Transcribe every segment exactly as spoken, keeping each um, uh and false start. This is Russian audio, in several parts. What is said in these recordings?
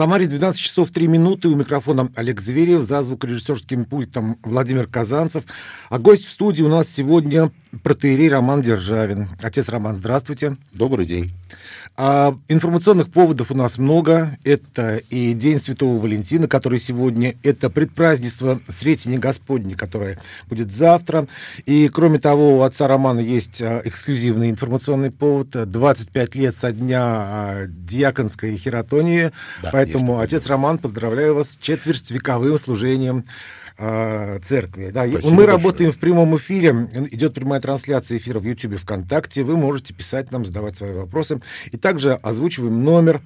Самаре двенадцать часов три минуты. У микрофона Олег Зверев, за звукорежиссерским пультом Владимир Казанцев. А гость в студии у нас сегодня протоиерей Роман Державин. Отец Роман, здравствуйте. Добрый день. А, информационных поводов у нас много. Это и День Святого Валентина, который сегодня. Это предпразднество Сретения Господня, которое будет завтра. И, кроме того, у отца Романа есть эксклюзивный информационный повод. двадцать пять лет со дня диаконской хиротонии. Да, поэтому, есть. Отец Роман, поздравляю вас с четвертьвековым служением э, церкви. Да, мы большое. Работаем в прямом эфире. Идет прямая трансляция эфира в Ютубе, ВКонтакте. Вы можете писать нам, задавать свои вопросы. И также озвучиваем номер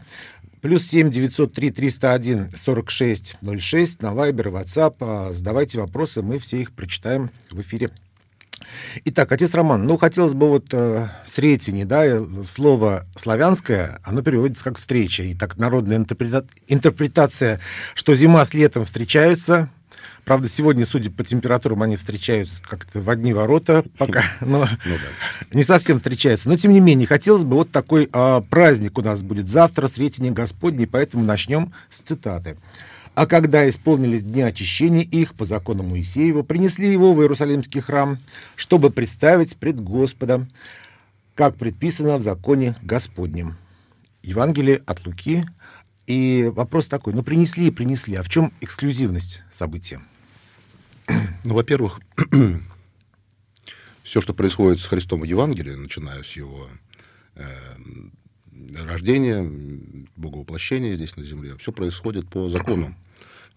плюс семь девятьсот три триста один сорок шесть ноль шесть на Вайбер и Ватсап. Задавайте вопросы, мы все их прочитаем в эфире. Итак, отец Роман, ну, хотелось бы вот э, Сретение, да, слово славянское, оно переводится как встреча, и так народная интерпрета... интерпретация, что зима с летом встречаются, правда, сегодня, судя по температурам, они встречаются как-то в одни ворота пока, но не совсем встречаются, но, тем не менее, хотелось бы вот такой праздник у нас будет завтра, Сретение Господне, поэтому начнем с цитаты. «А когда исполнились дни очищения их, по закону Моисеева, принесли его в Иерусалимский храм, чтобы представить пред Господа, как предписано в законе Господнем». Евангелие от Луки. И вопрос такой, ну, принесли и принесли, а в чем эксклюзивность события? Ну, во-первых, все, что происходит с Христом в Евангелии, начиная с его э- рождения, боговоплощения здесь на земле, все происходит по закону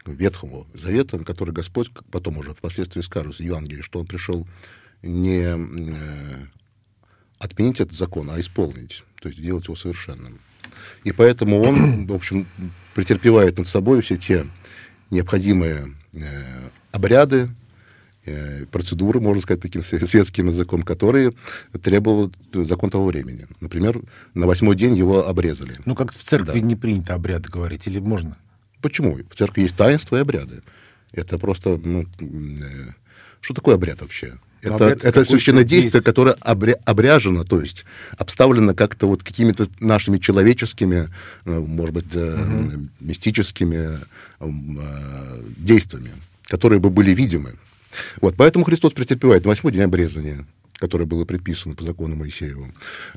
Ветхому Завета, который Господь потом уже впоследствии скажет в Евангелии, что Он пришел не отменить этот закон, а исполнить, то есть делать его совершенным. И поэтому Он, в общем, претерпевает над собой все те необходимые обряды, процедуры, можно сказать, таким светским языком, которые требовал закон того времени. Например, на восьмой день его обрезали. Ну, как в церкви да. не принято обряды говорить, или можно? Почему? В церкви есть таинства и обряды. Это просто... Ну, что такое обряд вообще? Это, обряд это священное действие, действие, которое обря- обряжено, то есть обставлено как-то вот какими-то нашими человеческими, может быть, угу. мистическими действиями, которые бы были видимы. Вот, поэтому Христос претерпевает на восьмой день обрезания, которое было предписано по закону Моисееву.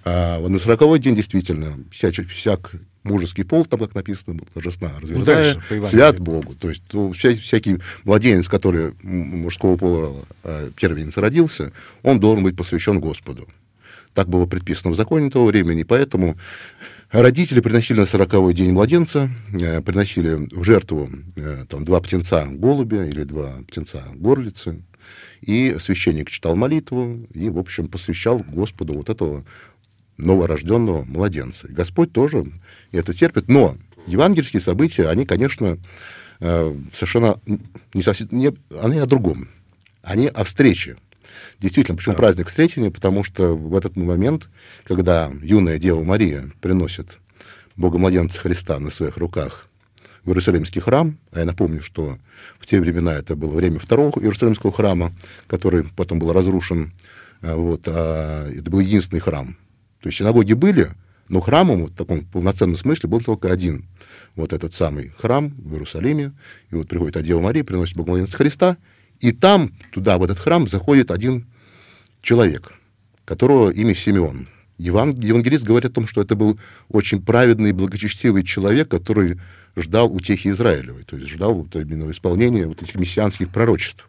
А на сороковой день действительно вся, всяк мужеский пол, там, как написано было, торжества разверзая, ну, свят Богу. То есть ну, вся, всякий младенец, который мужского пола первенец родился, он должен быть посвящен Господу. Так было предписано в законе того времени, поэтому родители приносили на сороковой день младенца, э, приносили в жертву э, там, два птенца голубя или два птенца горлицы, и священник читал молитву и, в общем, посвящал Господу вот этого новорожденного младенца. И Господь тоже это терпит, но евангельские события, они, конечно, э, совершенно не совсем... Не, они о другом, они о встрече. Действительно, почему да. праздник Сретения? Потому что в этот момент, когда юная Дева Мария приносит Богомладенца Христа на своих руках в Иерусалимский храм, а я напомню, что в те времена это было время второго Иерусалимского храма, который потом был разрушен, вот, а это был единственный храм. То есть синагоги были, но храмом вот, в таком полноценном смысле был только один. Вот этот самый храм в Иерусалиме, и вот приходит Дева Мария, приносит Богомладенца Христа, и там, туда, в этот храм, заходит один человек, которого имя Симеон. Евангелист говорит о том, что это был очень праведный и благочестивый человек, который ждал утехи Израилевой, то есть ждал вот именно исполнения вот этих мессианских пророчеств.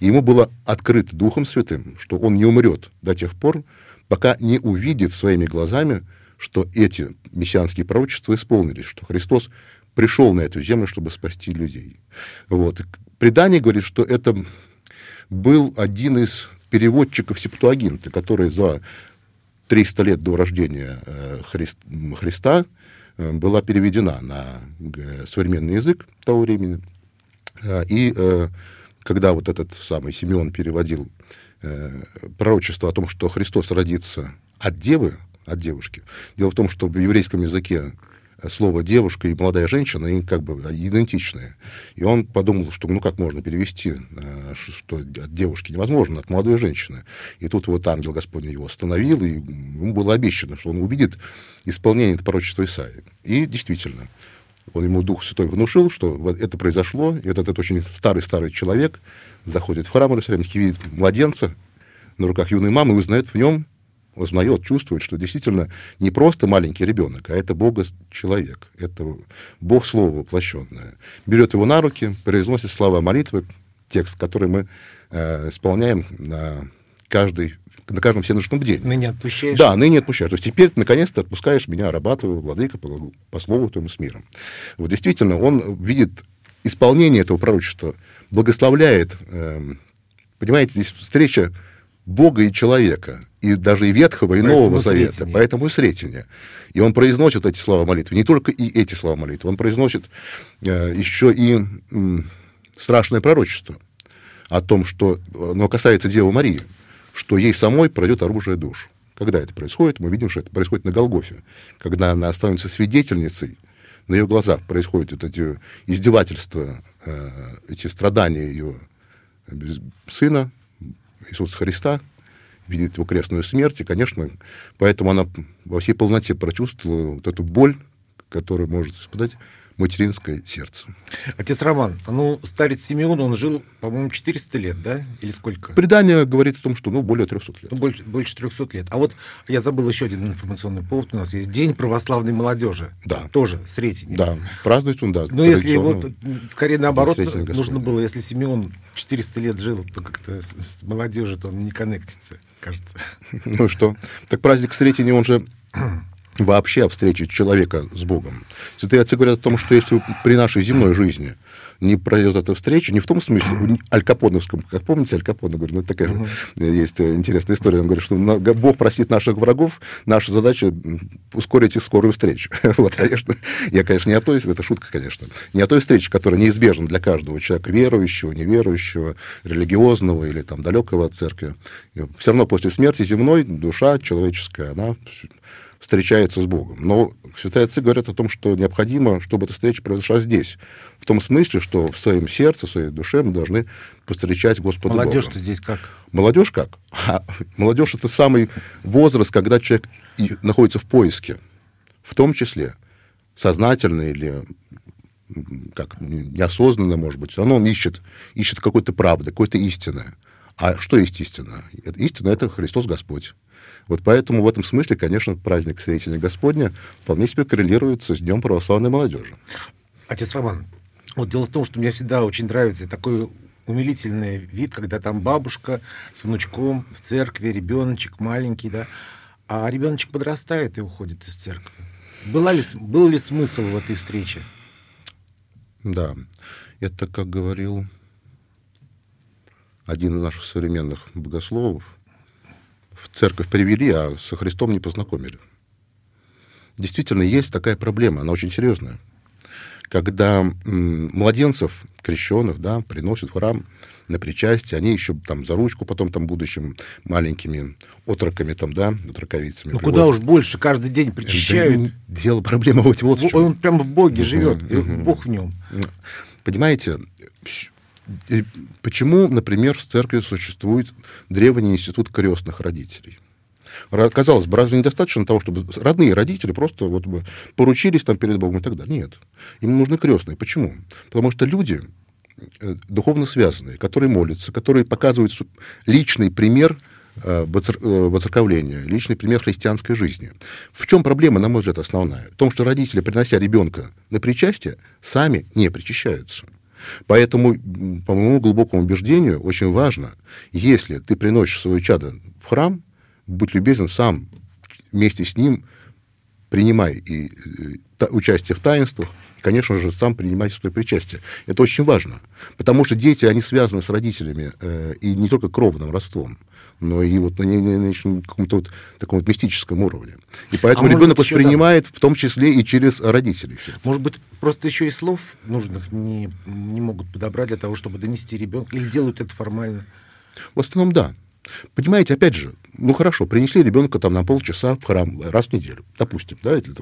И ему было открыто Духом Святым, что он не умрет до тех пор, пока не увидит своими глазами, что эти мессианские пророчества исполнились, что Христос пришел на эту землю, чтобы спасти людей. Вот. Предание говорит, что это был один из переводчиков Септуагинта, который за триста лет до рождения Христа была переведена на современный язык того времени. И когда вот этот самый Симеон переводил пророчество о том, что Христос родится от девы, от девушки, дело в том, что в еврейском языке слово «девушка» и «молодая женщина», они как бы идентичные. И он подумал, что ну как можно перевести, что от девушки невозможно, от молодой женщины. И тут вот ангел Господень его остановил, и ему было обещано, что он увидит исполнение пророчества Исаии. И действительно, он ему Дух Святой внушил, что вот это произошло, и этот, этот очень старый-старый человек заходит в храм Иерусалимский, видит младенца на руках юной мамы и узнает в нем, узнает, чувствует, что действительно не просто маленький ребенок, а это Бога-человек, это Бог-слово воплощенное. Берет его на руки, произносит слова молитвы, текст, который мы э, исполняем на, каждый, на каждом всеночном бдении. Ныне отпущаешь? Да, ныне отпущаешь. То есть теперь, наконец, ты отпускаешь меня, рабатываю, владыка, по, по слову твоему с миром. Вот действительно, он видит исполнение этого пророчества, благословляет. Э, понимаете, здесь встреча Бога и человека, и даже и Ветхого, и поэтому Нового Завета, сретение. Поэтому и сретение. И он произносит эти слова молитвы, не только и эти слова молитвы, он произносит э, еще и... Э, страшное пророчество о том, что оно касается Девы Марии, что ей самой пройдет оружие душ. Когда это происходит, мы видим, что это происходит на Голгофе, когда она становится свидетельницей, на ее глазах происходят вот эти издевательства, эти страдания ее сына, Иисуса Христа, видит его крестную смерть, и, конечно, поэтому она во всей полноте прочувствовала вот эту боль, которую может испытать материнское сердце. Отец Роман, ну, старец Симеон, он жил, по-моему, четыреста лет, да? Или сколько? Предание говорит о том, что, ну, более трехсот лет. Ну, больше, больше трехсот лет. А вот я забыл еще один информационный повод. У нас есть День православной молодежи. Да. Тоже сретение. Да. Празднуется он, да. Но если вот, скорее наоборот, нужно было, если Симеон четыреста лет жил, то как-то с молодежью то он не коннектится, кажется. Ну и что? Так праздник сретения, он же... вообще о встрече человека с Богом. Святые отцы говорят о том, что если при нашей земной жизни не пройдет эта встреча, не в том смысле, в аль-капоновском, как помните, Аль Капоне, говорю, ну, такая uh-huh. есть интересная история, он говорит, что Бог простит наших врагов, наша задача ускорить их скорую встречу. Вот, конечно, я, конечно, не о той, это шутка, конечно, не о той встрече, которая неизбежна для каждого человека, верующего, неверующего, религиозного или там далекого от церкви. Все равно после смерти земной душа человеческая, она... встречается с Богом. Но святые отцы говорят о том, что необходимо, чтобы эта встреча произошла здесь. В том смысле, что в своем сердце, в своей душе мы должны постречать Господа Бога. Молодежь-то здесь как? Молодежь как? А, молодежь – это самый возраст, когда человек и находится в поиске, в том числе сознательно или как, неосознанно, может быть. Он ищет, ищет какой-то правды, какой-то истины. А что есть истина? Истина – это Христос Господь. Вот поэтому в этом смысле, конечно, праздник Сретения Господня вполне себе коррелируется с Днем православной молодежи. Отец Роман, вот дело в том, что мне всегда очень нравится такой умилительный вид, когда там бабушка с внучком в церкви, ребеночек маленький, да, а ребеночек подрастает и уходит из церкви. Была ли, был ли смысл в этой встрече? Да, это, как говорил один из наших современных богословов, в церковь привели, а со Христом не познакомили. Действительно, есть такая проблема, она очень серьезная. Когда м, младенцев, крещенных, да, приносят в храм на причастие, они еще там за ручку потом там будущим маленькими отроками, там, да, отроковицами. Ну, куда уж больше, каждый день причащают. Да, дело, проблема вот, вот в чем. Он прямо в Боге живет, uh-huh. Бог в нем. Понимаете, почему, например, в церкви существует древний институт крестных родителей? Казалось бы, разве недостаточно того, чтобы родные родители просто вот бы поручились там перед Богом и так далее? Нет. Им нужны крестные. Почему? Потому что люди духовно связанные, которые молятся, которые показывают личный пример воцерковления, личный пример христианской жизни. В чем проблема, на мой взгляд, основная? В том, что родители, принося ребенка на причастие, сами не причащаются. Поэтому, по моему глубокому убеждению, очень важно, если ты приносишь свое чадо в храм, будь любезен сам, вместе с ним принимай и та, участие в таинствах, и, конечно же, сам принимай свое причастие. Это очень важно, потому что дети, они связаны с родителями, э, и не только кровным родством, но и вот на, на, на, на каком-то вот таком вот мистическом уровне. И поэтому а ребенок воспринимает, там... в том числе и через родителей. Все. Может быть, просто еще и слов нужных не, не могут подобрать для того, чтобы донести ребенка, или делают это формально? В основном, да. Понимаете, опять же, ну хорошо, принесли ребенка там на полчаса в храм раз в неделю, допустим, да, это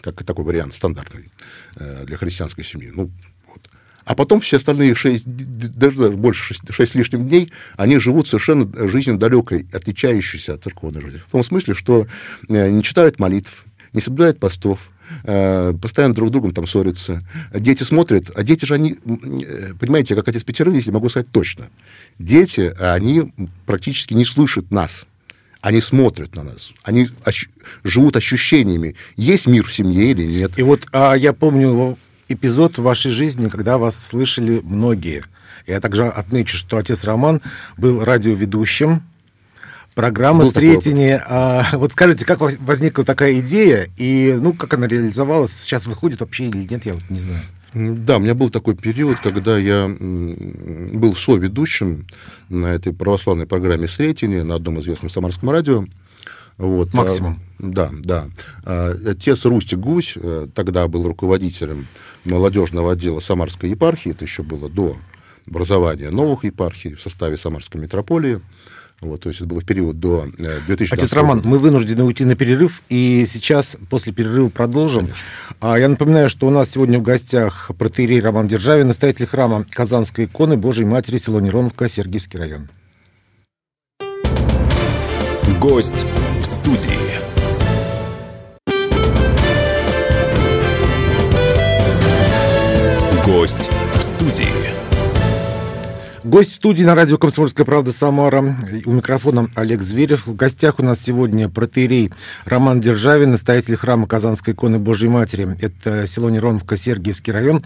как такой вариант стандартный э, для христианской семьи, ну, а потом все остальные шесть, даже больше шесть лишних дней, они живут совершенно жизнью далекой, отличающейся от церковной жизни. В том смысле, что не читают молитв, не соблюдают постов, постоянно друг с другом там ссорятся. Дети смотрят, а дети же они, понимаете, как отец пятерых, если могу сказать точно, дети, они практически не слышат нас. Они смотрят на нас, они ощ- живут ощущениями, есть мир в семье или нет. И вот а, я помню эпизод в вашей жизни, когда вас слышали многие. Я также отмечу, что отец Роман был радиоведущим программы «Сретение». А, вот скажите, как возникла такая идея, и ну, как она реализовалась? Сейчас выходит вообще или нет, я вот не знаю. Да, у меня был такой период, когда я был соведущим на этой православной программе «Сретение» на одном известном самарском радио. Вот. Максимум. А, да, да. А, отец Рустам Гусь тогда был руководителем молодежного отдела Самарской епархии, это еще было до образования новых епархий в составе Самарской митрополии. Вот, то есть это было в период до две тысячи двадцатого года. Отец Роман, мы вынуждены уйти на перерыв, и сейчас после перерыва продолжим. А, я напоминаю, что у нас сегодня в гостях протоиерей Роман Державин, настоятель храма Казанской иконы Божией Матери, село Нероновка, Сергиевский район. Гость в студии. Гость в студии. Гость студии на радио «Комсомольская правда» Самара. У микрофона Олег Зверев. В гостях у нас сегодня протоиерей Роман Державин, настоятель храма Казанской иконы Божией Матери. Это село Нероновка, Сергиевский район.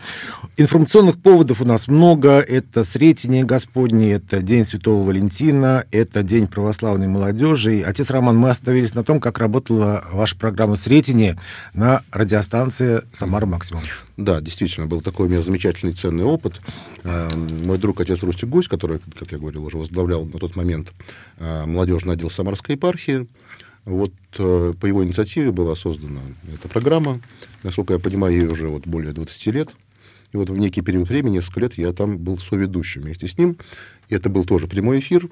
Информационных поводов у нас много. Это Сретение Господне, это День Святого Валентина, это День православной молодежи. И, отец Роман, мы остановились на том, как работала ваша программа «Сретение» на радиостанции «Самара Максимум». Да, действительно, был такой у меня замечательный ценный опыт. Мой друг, отец Рустик Гусь, который, как я говорил, уже возглавлял на тот момент молодежный отдел Самарской епархии. Вот по его инициативе была создана эта программа. Насколько я понимаю, ей уже вот более двадцать лет. И вот в некий период времени, несколько лет, я там был соведущим вместе с ним. И это был тоже прямой эфир.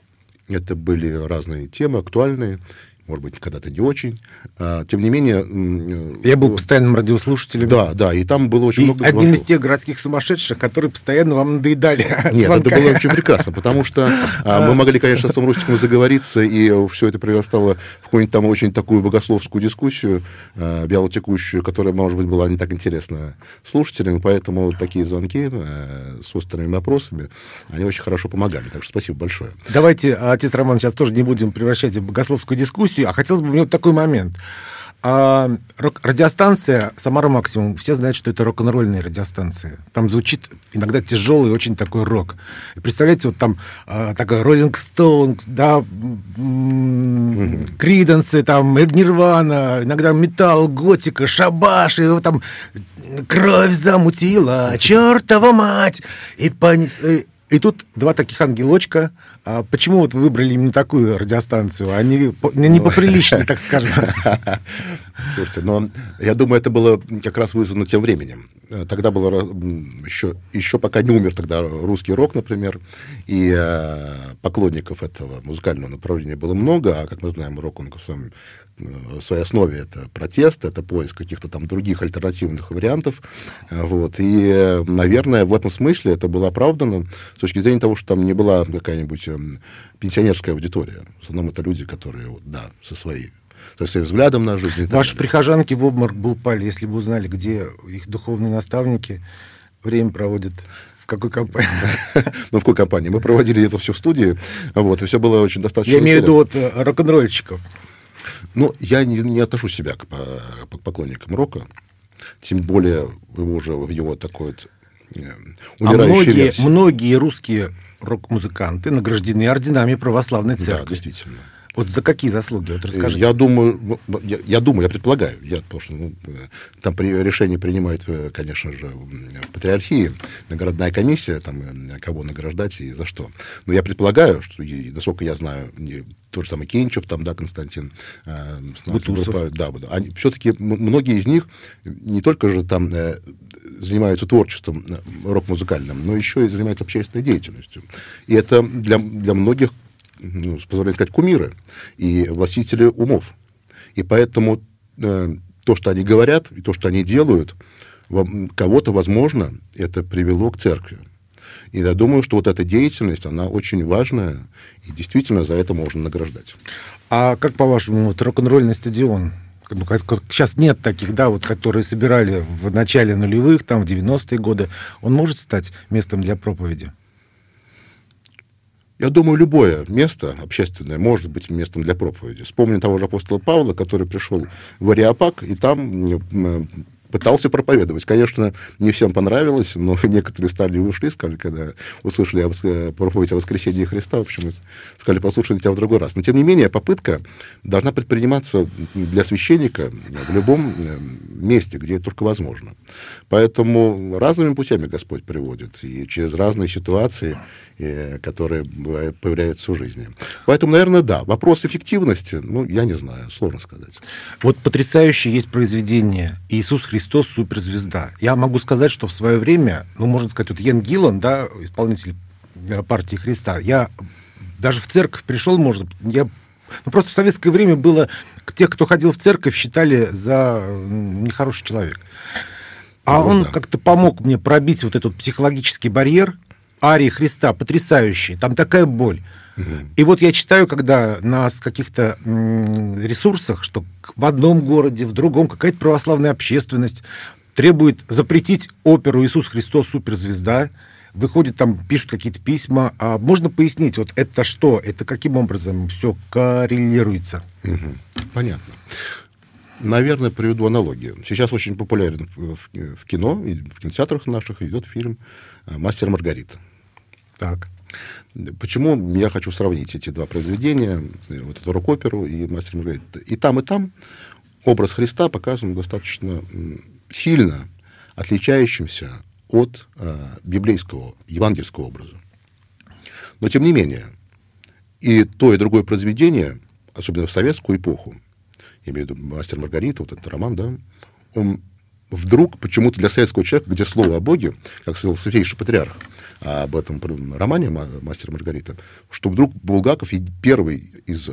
Это были разные темы, актуальные. Может быть, когда-то не очень. Тем не менее... Я был постоянным радиослушателем. Да, да, и там было очень и много звонков. Одним из тех городских сумасшедших, которые постоянно вам надоедали. Нет, звонками. Это было очень прекрасно, потому что мы могли, конечно, с Том Рустиком заговориться, и все это прирастало в какую-нибудь там очень такую богословскую дискуссию, вялотекущую, которая, может быть, была не так интересна слушателям, поэтому такие звонки с острыми вопросами, они очень хорошо помогали. Так что спасибо большое. Давайте, отец Роман, сейчас тоже не будем превращать в богословскую дискуссию. А хотелось бы мне вот такой момент. А, радиостанция «Самара Максимум», все знают, что это рок-н-ролльная радиостанция. Там звучит иногда тяжелый очень такой рок. И представляете, вот там а, такой «Роллинг Стоун», да, «Криденсы», там «Нирвана», иногда металл, готика, «Шабаш», и там «Кровь замутила, чертова мать!» И понес... И тут два таких ангелочка. А почему вот вы выбрали именно такую радиостанцию? Они не поприличны, так скажем. Слушайте, но я думаю, это было как раз вызвано тем временем. Тогда было еще, еще пока не умер тогда русский рок, например, и поклонников этого музыкального направления было много, а, как мы знаем, рок, он в своем... в своей основе это протест, это поиск каких-то там других альтернативных вариантов. Вот. И, наверное, в этом смысле это было оправдано с точки зрения того, что там не была какая-нибудь пенсионерская аудитория. В основном это люди, которые, да, со своей... со своим взглядом на жизнь. Ваши прихожанки в обморок бы упали, если бы узнали, где их духовные наставники время проводят. В какой компании? Ну, в какой компании? Мы проводили это все в студии, вот, и все было очень достаточно интересно. Я имею в виду от рок-н-ролльщиков. Ну, я не, не отношу себя к, к поклонникам рока, тем более уже в его такой вот умирающей версии. А многие, многие русские рок-музыканты награждены орденами православной церкви. Да, действительно. Вот за какие заслуги? Вот расскажите. Я думаю, я, я думаю, я предполагаю, я, потому что ну, там при, решение принимает, конечно же, в патриархии, наградная комиссия, там, кого награждать и за что. Но я предполагаю, что, и, насколько я знаю, и, тот же самый Кенчев, там, да, Константин, э, Бутусов. Да, да. Они, все-таки многие из них не только же там э, занимаются творчеством э, рок-музыкальным, но еще и занимаются общественной деятельностью. И это для, для многих, ну, позволяет сказать, кумиры и властители умов. И поэтому э, то, что они говорят, и то, что они делают, вам, кого-то, возможно, это привело к церкви. И я думаю, что вот эта деятельность, она очень важная, и действительно за это можно награждать. А как, по-вашему, вот рок-н-ролльный стадион? Ну, как, как, сейчас нет таких, да, вот, которые собирали в начале нулевых, там, в девяностые годы. Он может стать местом для проповеди? Я думаю, любое место общественное может быть местом для проповеди. Вспомним того же апостола Павла, который пришел в Ареопаг, и там пытался проповедовать. Конечно, не всем понравилось, но некоторые стали и ушли, сказали, когда услышали о проповедь о воскресении Христа, в общем, сказали, послушайте тебя в другой раз. Но, тем не менее, попытка должна предприниматься для священника в любом месте, где это только возможно. Поэтому разными путями Господь приводит, и через разные ситуации, и, которые бывают, появляются в жизни. Поэтому, наверное, да. Вопрос эффективности, ну, я не знаю, сложно сказать. Вот потрясающее есть произведение «Иисус Христос Христос суперзвезда». Я могу сказать, что в свое время, ну, можно сказать, вот Йен Гиллан, да, исполнитель партии Христа, я даже в церковь пришел, может, я, ну, просто в советское время было, тех, кто ходил в церковь, считали за нехороший человек. А ну, он да. как-то помог мне пробить вот этот психологический барьер арии Христа, потрясающий, там такая боль. И вот я читаю, когда на каких-то ресурсах, что в одном городе, в другом какая-то православная общественность требует запретить оперу «Иисус Христос. Суперзвезда». Выходят там, пишут какие-то письма. А можно пояснить, вот это что? Это каким образом все коррелируется? Понятно. Наверное, приведу аналогию. Сейчас очень популярен в кино, и в кинотеатрах наших идет фильм «Мастер и Маргарита». Так. Почему я хочу сравнить эти два произведения, вот эту рок-оперу и «Мастер и Маргарита». И там, и там образ Христа показан достаточно сильно отличающимся от э, библейского, евангельского образа. Но, тем не менее, и то, и другое произведение, особенно в советскую эпоху, я имею в виду «Мастер и Маргарита», вот этот роман, да, он вдруг почему-то для советского человека, где слово о Боге, как сказал святейший патриарх, об этом романе «Мастер и Маргарита», что вдруг Булгаков, первый из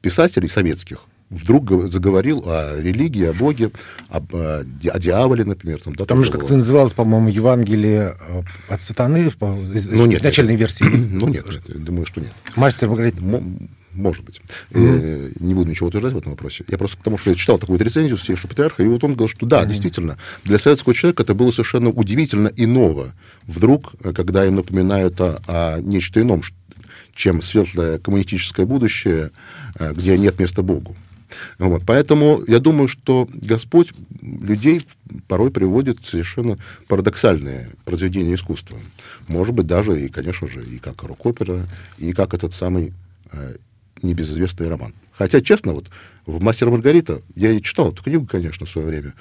писателей советских, вдруг заговорил о религии, о Боге, об, о дьяволе, например. Там, да, там же как-то называлось, по-моему, «Евангелие от сатаны» в ну, начальной нет. версии. Ну, нет, думаю, что нет. «Мастер и Маргарита». Может быть. Mm-hmm. Я не буду ничего утверждать в этом вопросе. Я просто к тому, что я читал такую рецензию святейшего патриарха, и вот он говорил, что да, mm-hmm. действительно, для советского человека это было совершенно удивительно и ново. Вдруг, когда им напоминают о, о нечто ином, чем светлое коммунистическое будущее, где нет места Богу. Вот. Поэтому я думаю, что Господь людей порой приводит совершенно парадоксальные произведения искусства. Может быть, даже, и, конечно же, и как рок-опера, и как этот самый... небезызвестный роман. Хотя, честно, вот в «Мастер и Маргарита» я и читал эту книгу, конечно, в свое время.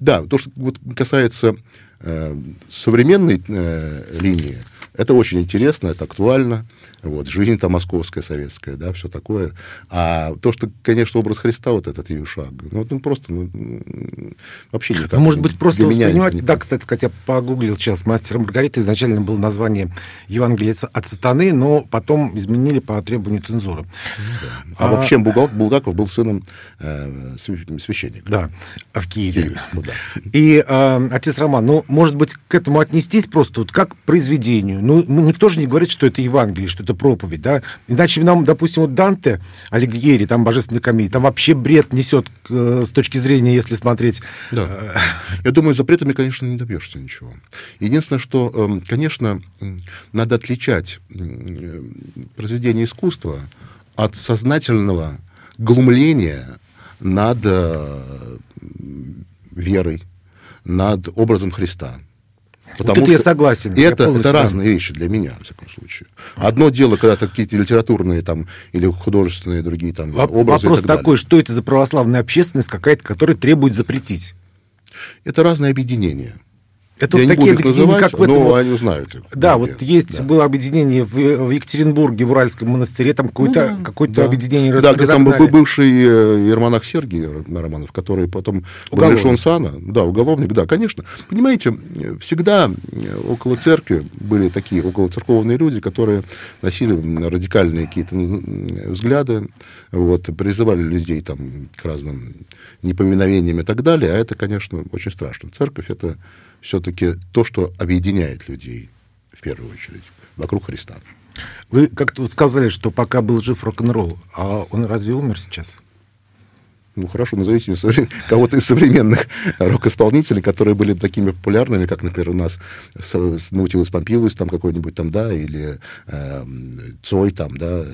Да, то, что вот, касается э, современной э, линии, это очень интересно, это актуально. Вот, жизнь там московская, советская, да, все такое. А то, что, конечно, образ Христа, вот этот Иешуа, ну, ну просто, ну, вообще никак. Ну, может быть, просто воспринимать... Не... Да, кстати, я погуглил сейчас «Мастер и Маргарита». Изначально было название «Евангелие от сатаны», но потом изменили по требованию цензуры. Да. А, а вообще Булгаков был сыном э, священника. Да, в Киеве. В Киеве да. И э, отец Роман, ну, может быть, к этому отнестись просто вот как к произведению. Ну, никто же не говорит, что это Евангелие, что это проповедь, да, иначе нам, допустим, вот Данте Алигьери, там «Божественная комедия», там вообще бред несет э, с точки зрения, если смотреть. Да. Я думаю, запретами, конечно, не добьешься ничего. Единственное, что, конечно, надо отличать произведение искусства от сознательного глумления над верой, над образом Христа. Потому вот это я согласен. И я это, это разные вещи для меня, во всяком случае. Одно дело, когда какие-то литературные там, или художественные другие там, Воп- образы. Вопрос такой, что это за православная общественность какая-то, которая требует запретить? Это разные объединения. Это вот такие объединения, называть, как в этом... Вот, они знают их, да, вот есть, да. Было объединение в, в Екатеринбурге, в Уральском монастыре, там какое-то, ну, да, какое-то да. объединение разогнали. Да, там был бывший иеромонах Сергий Романов, который потом был лишен сана. Да, уголовник, да, конечно. Понимаете, всегда около церкви были такие околоцерковные люди, которые носили радикальные какие-то взгляды, вот, призывали людей там, к разным неповиновениям и так далее. А это, конечно, очень страшно. Церковь — это... все-таки то, что объединяет людей, в первую очередь, вокруг Христа. Вы как-то сказали, что пока был жив рок-н-ролл, а он разве умер сейчас? Ну, хорошо, назовите мне кого-то из современных рок-исполнителей, которые были такими популярными, как, например, у нас Наутилус Помпилиус, там какой-нибудь там, да, или э, Цой там, да.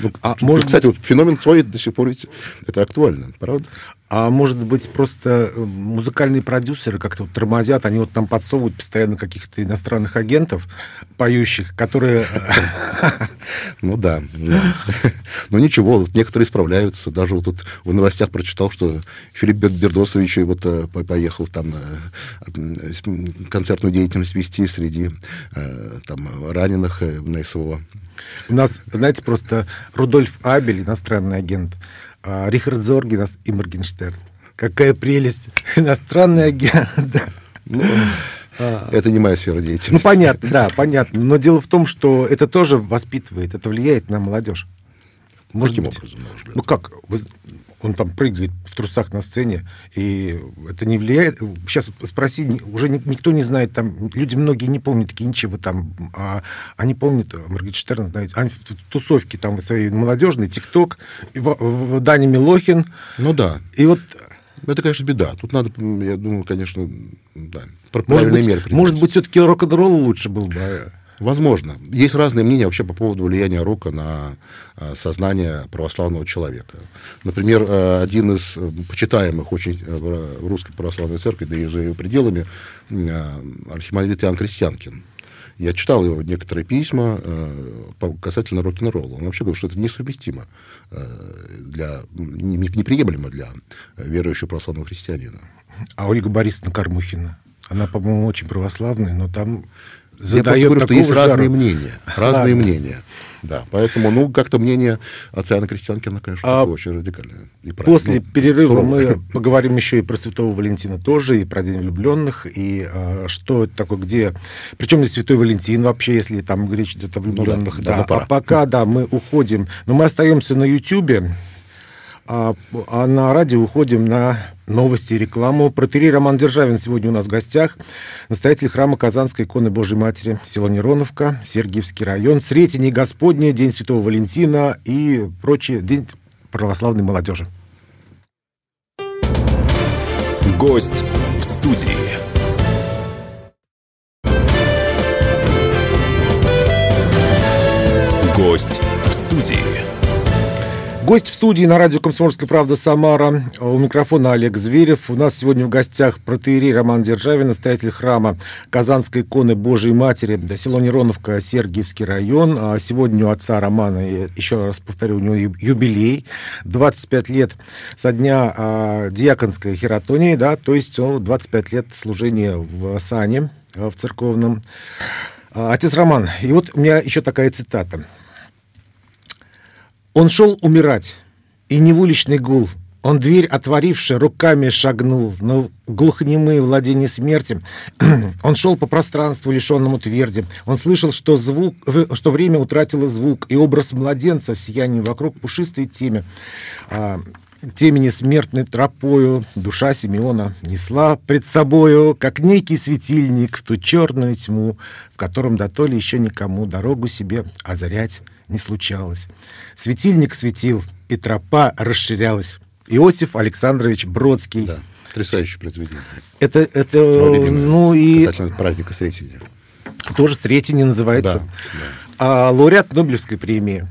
Ну, а ну, может кстати, быть... вот феномен Цоя до сих пор ведь это актуально, правда? А может быть, просто музыкальные продюсеры как-то вот тормозят, они вот там подсовывают постоянно каких-то иностранных агентов, поющих, которые... Ну да. Но ничего, некоторые справляются. Даже вот тут в новостях прочитал, что Филипп Бердосович вот поехал там концертную деятельность вести среди там раненых на СВО. У нас, знаете, просто Рудольф Абель, иностранный агент, Рихард Зорге и Моргенштерн. Какая прелесть! Иностранный агент. Ну, это не моя сфера деятельности. Ну, понятно, да, понятно. Но дело в том, что это тоже воспитывает, это влияет на молодежь. Может Каким быть? образом? Может, ну, как? Он там прыгает в трусах на сцене, и это не влияет... Сейчас спроси, уже никто не знает, там люди многие не помнят Кинчева, там, а они помнят Моргенштерна, знаете, они в тусовке там своей молодежной, ТикТок, Даня Милохин. Ну да. И вот... Это, конечно, беда. Тут надо, я думаю, конечно, да, правильные меры принимать. Может быть, все-таки рок-н-ролл лучше был бы... Возможно. Есть разные мнения вообще по поводу влияния рока на сознание православного человека. Например, один из почитаемых очень в Русской Православной Церкви, да и за ее пределами, архимандрит Иоанн Крестьянкин. Я читал его некоторые письма касательно рок-н-ролла. Он вообще говорит, что это несовместимо, для, неприемлемо для верующего православного христианина. А Ольга Борисовна Кормухина? Она, по-моему, очень православная, но там... Я просто говорю, что есть жару. разные мнения. Разные Ладно. мнения. Да, поэтому, ну, как-то мнение отца Иоанна Крестьянкина, конечно, а очень радикальное. И после ну, перерыва суровое. мы поговорим еще и про Святого Валентина тоже, и про День влюбленных, и а, что это такое, где... Причем здесь Святой Валентин вообще, если там речь идет о влюбленных. Ну, да, да. Да, а пока, да, мы уходим. Но мы остаемся на Ютубе, а, а на радио уходим на... новости и рекламу. Протоиерей Роман Державин сегодня у нас в гостях. Настоятель храма Казанской иконы Божией Матери, село Нероновка, Сергиевский район, Сретение Господня, День Святого Валентина и прочие, День православной молодежи. Гость в студии. Гость в студии. Гость в студии на радио «Комсомольская правда» Самара. У микрофона Олег Зверев. У нас сегодня в гостях протоиерей Роман Державин, настоятель храма Казанской иконы Божией Матери, село Нероновка, Сергиевский район. Сегодня у отца Романа, я еще раз повторю, у него юбилей, двадцать пять лет со дня диаконской хиротонии, да, то есть двадцать пять лет служения в сане, в церковном. Отец Роман, и вот у меня еще такая цитата. Он шел умирать, и не в уличный гул. Он, дверь отворивши, руками шагнул на глухонемые владения смерти. Он шел по пространству, лишенному тверди. Он слышал, что, звук, что время утратило звук, и образ младенца с сиянием вокруг пушистой темя. Темени смертной тропою душа Симеона несла пред собою, как некий светильник, в ту черную тьму, в котором дотоле еще никому дорогу себе озарять не случалось. Светильник светил, и тропа расширялась. Иосиф Александрович Бродский. Да, потрясающее произведение. Это, это ну и... Касательно праздника Сретения. Тоже Сретение называется. Да, да. А, лауреат Нобелевской премии.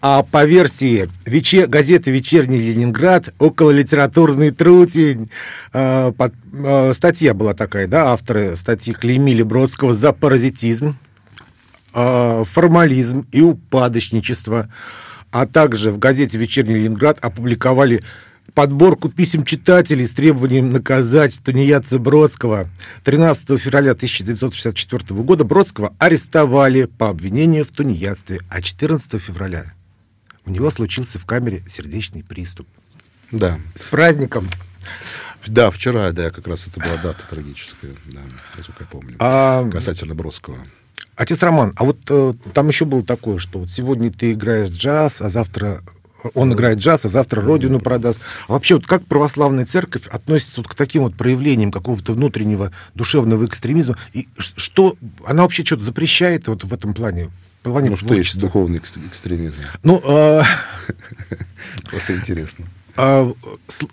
А по версии вече... газеты «Вечерний Ленинград», окололитературный трутень, а, под... а, статья была такая, да, авторы статьи клеймили Бродского за паразитизм, формализм и упадочничество. А также в газете «Вечерний Ленинград» опубликовали подборку писем читателей с требованием наказать тунеядца Бродского. тринадцатого февраля тысяча девятьсот шестьдесят четвёртого года Бродского арестовали по обвинению в тунеядстве, а четырнадцатого февраля у него случился в камере сердечный приступ. Да. С праздником! Да, вчера, да, как раз это была дата трагическая, да, насколько я помню, а... касательно Бродского. Отец Роман, а вот э, там еще было такое, что вот сегодня ты играешь джаз, а завтра он играет джаз, а завтра родину продаст. А вообще, вот как православная церковь относится вот к таким вот проявлениям какого-то внутреннего душевного экстремизма? И что она вообще что-то запрещает вот в этом плане? В плане ну, что есть духовный экстремизм? Ну, э... просто интересно. а,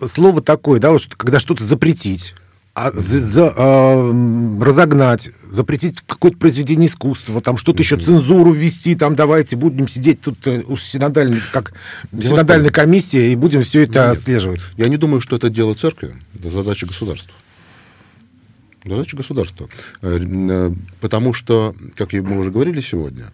слово такое, да, вот, когда что-то запретить, а, за, за, а, разогнать, запретить какое-то произведение искусства, там что-то mm-hmm. еще, цензуру ввести, там давайте будем сидеть тут у синодальной, как, синодальной комиссии и будем все это Нет. отслеживать. Я не думаю, что это дело церкви, это задача государства. Задача государства. Потому что, как мы уже говорили сегодня,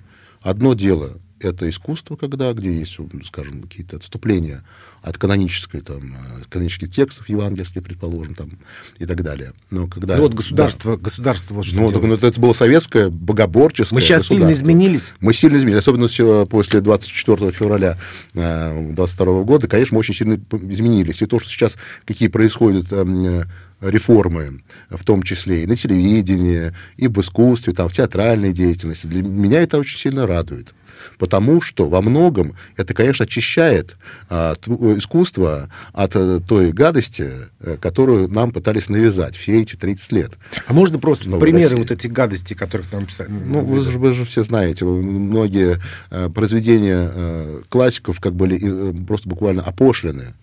одно дело — это искусство, когда, где есть, скажем, какие-то отступления от канонической, там, канонических текстов евангельских, предположим, там, и так далее. Но когда... Ну, вот государство, да, государство вот что ну, делает? Это было советское, богоборческое. Мы сейчас сильно изменились. Мы сильно изменились. Особенно после двадцать четвёртого февраля двадцать второго года, конечно, мы очень сильно изменились. И то, что сейчас, какие происходят... реформы, в том числе и на телевидении, и в искусстве, там, в театральной деятельности. Для меня это очень сильно радует. Потому что во многом это, конечно, очищает а, ту, искусство от а, той гадости, а, которую нам пытались навязать все эти тридцать лет. А можно просто Новой примеры России. Вот этих гадостей, которых нам писали? Ну, вы же, вы же все знаете, многие а, произведения а, классиков как были и, просто буквально опошлены.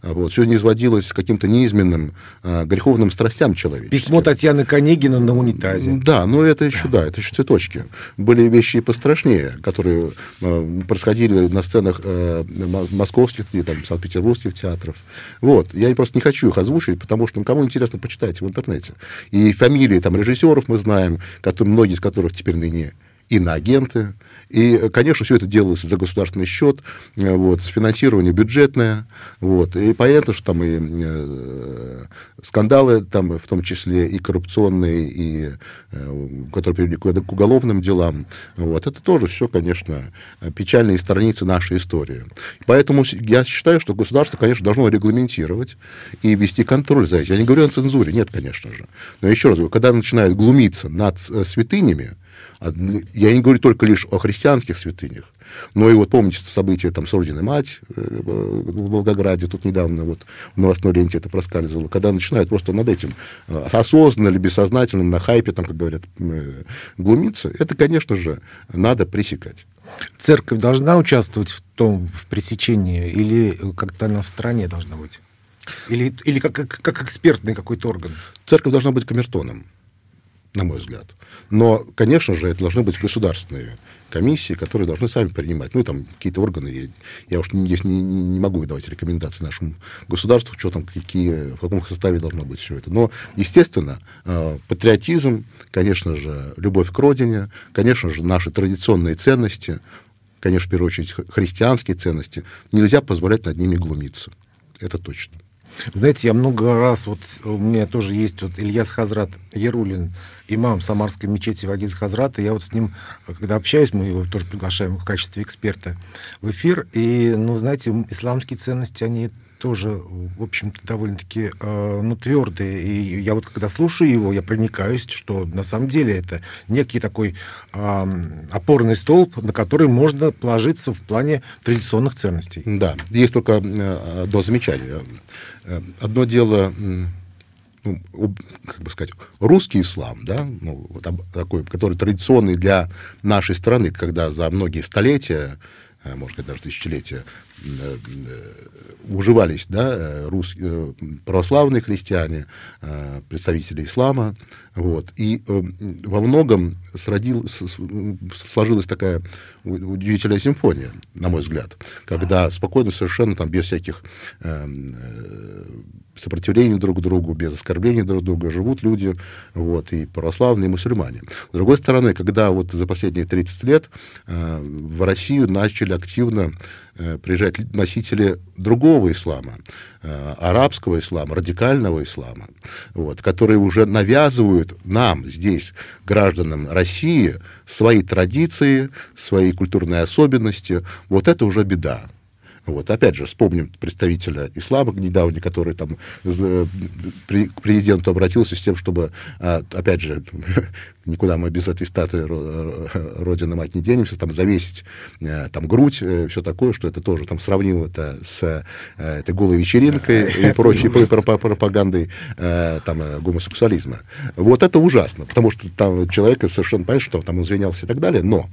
Вот. Все не изводилось каким-то неизменным а, греховным страстям человека. Письмо Татьяны Конегина на унитазе. Да, но это еще, да, это еще цветочки. Были вещи и пострашнее, которые а, происходили на сценах а, московских и там, санкт-петербургских театров. Вот. Я просто не хочу их озвучивать, потому что ну, кому интересно, почитайте в интернете. И фамилии там, режиссеров мы знаем, которые, многие из которых теперь ныне иноагенты. И, конечно, все это делалось за государственный счет, вот, финансирование бюджетное, вот, и понятно, что там и э, скандалы, там, в том числе и коррупционные, и, э, которые привели к уголовным делам, вот, это тоже все, конечно, печальные страницы нашей истории. Поэтому я считаю, что государство, конечно, должно регламентировать и вести контроль за этим. Я не говорю о цензуре, нет, конечно же. Но еще раз говорю, когда начинают глумиться над святынями, я не говорю только лишь о христианских святынях, но и вот помните события там, с Родиной Мать в Волгограде, тут недавно вот, в новостной ленте это проскальзывало, когда начинают просто над этим осознанно или бессознательно на хайпе, там, как говорят, глумиться, это, конечно же, надо пресекать. Церковь должна участвовать в том, в пресечении, или как-то она в стране должна быть? Или, или как, как, как экспертный какой-то орган? Церковь должна быть камертоном, на мой взгляд. Но, конечно же, это должны быть государственные комиссии, которые должны сами принимать. Ну, там, какие-то органы. Я, я уж здесь не, не могу давать рекомендации нашему государству, что там, какие, в каком составе должно быть все это. Но, естественно, патриотизм, конечно же, любовь к родине, конечно же, наши традиционные ценности, конечно, в первую очередь, христианские ценности, нельзя позволять над ними глумиться. Это точно. Знаете, я много раз, вот у меня тоже есть вот Ильяс Хазрат Ярулин, имам Самарской мечети Вагиз Хазрата, я вот с ним, когда общаюсь, мы его тоже приглашаем в качестве эксперта в эфир, и, ну, знаете, исламские ценности, они тоже, в общем-то, довольно-таки, э, ну, твердые, и я вот, когда слушаю его, я проникаюсь, что на самом деле это некий такой э, опорный столб, на который можно положиться в плане традиционных ценностей. Да, есть только одно замечание. Одно дело... Ну, как бы сказать, русский ислам, да, ну, вот такой, который традиционный для нашей страны, когда за многие столетия, может быть, даже тысячелетия, уживались, да, рус... православные христиане, представители ислама, вот, и во многом сродил... сложилась такая удивительная симфония, на мой взгляд, когда спокойно, совершенно, там, без всяких сопротивлений друг другу, без оскорблений друг друга живут люди, вот, и православные, и мусульмане. С другой стороны, когда вот за последние тридцать лет в Россию начали активно приезжать носители другого ислама, арабского ислама, радикального ислама, вот, которые уже навязывают нам здесь, гражданам России, свои традиции, свои культурные особенности. Вот это уже беда. Вот, опять же, вспомним представителя ислама недавнего, который там к президенту обратился с тем, чтобы, опять же, никуда мы без этой статуи Родины Мать не денемся, там завесить там, грудь, все такое, что это тоже там сравнил это с этой голой вечеринкой и прочей пропагандой там, гомосексуализма. Вот это ужасно, потому что там человек совершенно, понятно, что там извинялся и так далее, но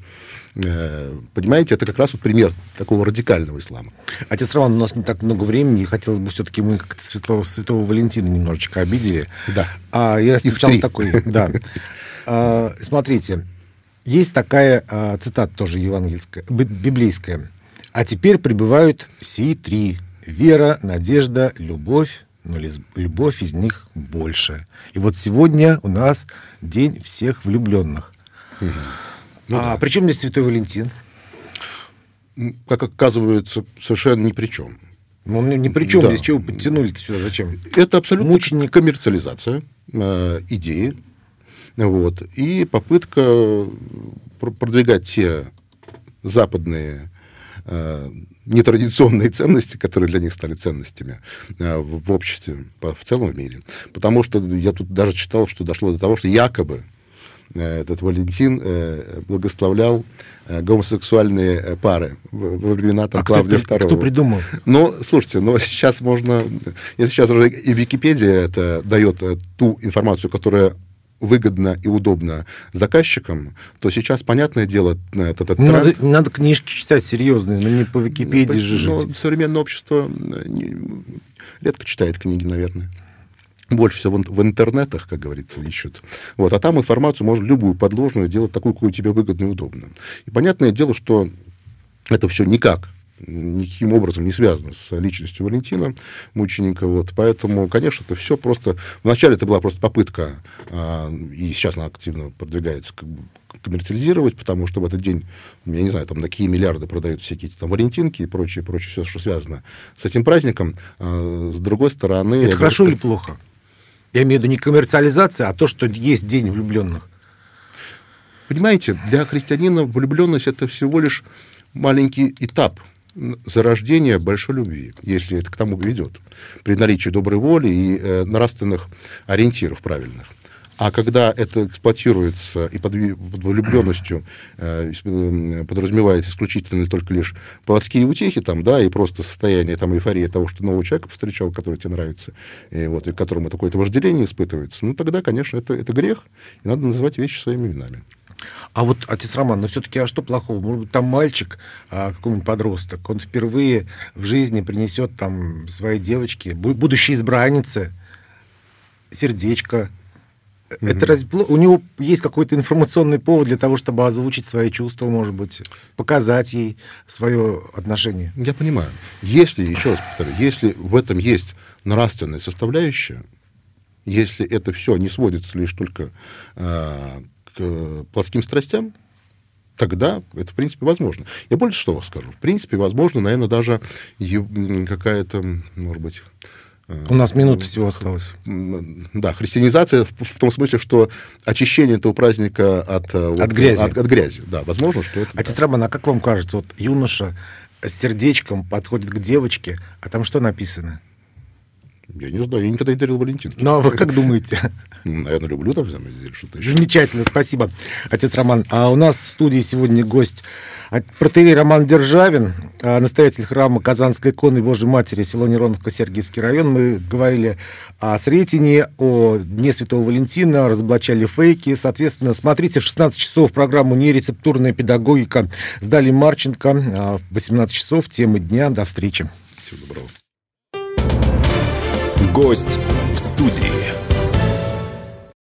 Понимаете, это как раз вот пример такого радикального ислама. Отец Роман, у нас не так много времени, и хотелось бы все-таки мы как-то святого, святого Валентина немножечко обидели. Да. А я сначала такой, да. Смотрите, есть такая цитата тоже евангельская, библейская. А теперь прибывают сии три: вера, надежда, любовь, но любовь из них больше. И вот сегодня у нас День всех влюбленных. Угу. Ну, а да. При чем здесь святой Валентин? Как оказывается, совершенно ни при чем. Он ни при чем, да. Здесь чего подтянули-то сюда, зачем? Это абсолютно Мученик. коммерциализация э, идеи, вот, и попытка продвигать те западные нетрадиционные ценности, которые для них стали ценностями в обществе, в целом мире. Потому что я тут даже читал, что дошло до того, что якобы этот Валентин благословлял гомосексуальные пары во времена там, а Клавдия кто, второго. Кто придумал? Ну, слушайте, ну, сейчас можно... Сейчас и Википедия это дает ту информацию, которая... выгодно и удобно заказчикам, то сейчас, понятное дело, этот тренд... Надо, надо книжки читать серьезные, но не по Википедии ну, же ну, жить. Современное общество не... редко читает книги, наверное. Больше всего в интернетах, как говорится, ищут. Вот. А там информацию можно любую подложную делать, такую, какую тебе выгодно и удобно. И понятное дело, что это все никак, никаким образом не связано с личностью Валентина Мученика. Вот. Поэтому, конечно, это все просто... Вначале это была просто попытка, а, и сейчас она активно продвигается, как бы, коммерциализировать, потому что в этот день, я не знаю, там на какие миллиарды продают всякие там валентинки и прочее, прочее, все, что связано с этим праздником. А, с другой стороны... Это хорошо говорю, или это... плохо? Я имею в виду не коммерциализация, а то, что есть День влюбленных. Понимаете, для христианина влюбленность — это всего лишь маленький этап зарождение большой любви, если это к тому ведет, при наличии доброй воли и э, нравственных ориентиров правильных. А когда это эксплуатируется и под, под влюбленностью э, подразумевается исключительно только лишь плотские утехи, там, да, и просто состояние там, эйфории того, что нового человека встречал, который тебе нравится, и, вот, и к которому какое-то вожделение испытывается, ну тогда, конечно, это, это грех, и надо называть вещи своими именами. А вот, отец Роман, ну все-таки, а что плохого? Может быть, там мальчик, а, какой-нибудь подросток, он впервые в жизни принесет там своей девочке, будущей избраннице, сердечко. Mm-hmm. Это разве... У него есть какой-то информационный повод для того, чтобы озвучить свои чувства, может быть, показать ей свое отношение? Я понимаю. Если, еще раз повторю, если в этом есть нравственная составляющая, если это все не сводится лишь только... А, к плотским страстям, тогда это, в принципе, возможно. Я больше что скажу. В принципе, возможно, наверное, даже какая-то, может быть... У нас минута всего осталось. Да, христианизация в, в том смысле, что очищение этого праздника от... От вот, грязи. От, от грязи, да. Возможно, что это... Отец да. Роман, а как вам кажется, вот юноша с сердечком подходит к девочке, а там что написано? Я не знаю, я никогда не дарил Валентинки. Ну, а вы как думаете? Наверное, люблю там что-то еще. Замечательно, спасибо, отец Роман. А у нас в студии сегодня гость протоиерей Роман Державин, настоятель храма Казанской иконы Божией Матери, село Нероновка, Сергиевский район. Мы говорили о Сретении, о Дне Святого Валентина, разоблачали фейки. Соответственно, смотрите в шестнадцать часов программу «Нерецептурная педагогика» с Дарьей Марченко. В восемнадцать часов темы дня. До встречи. Всего доброго. Гость в студии.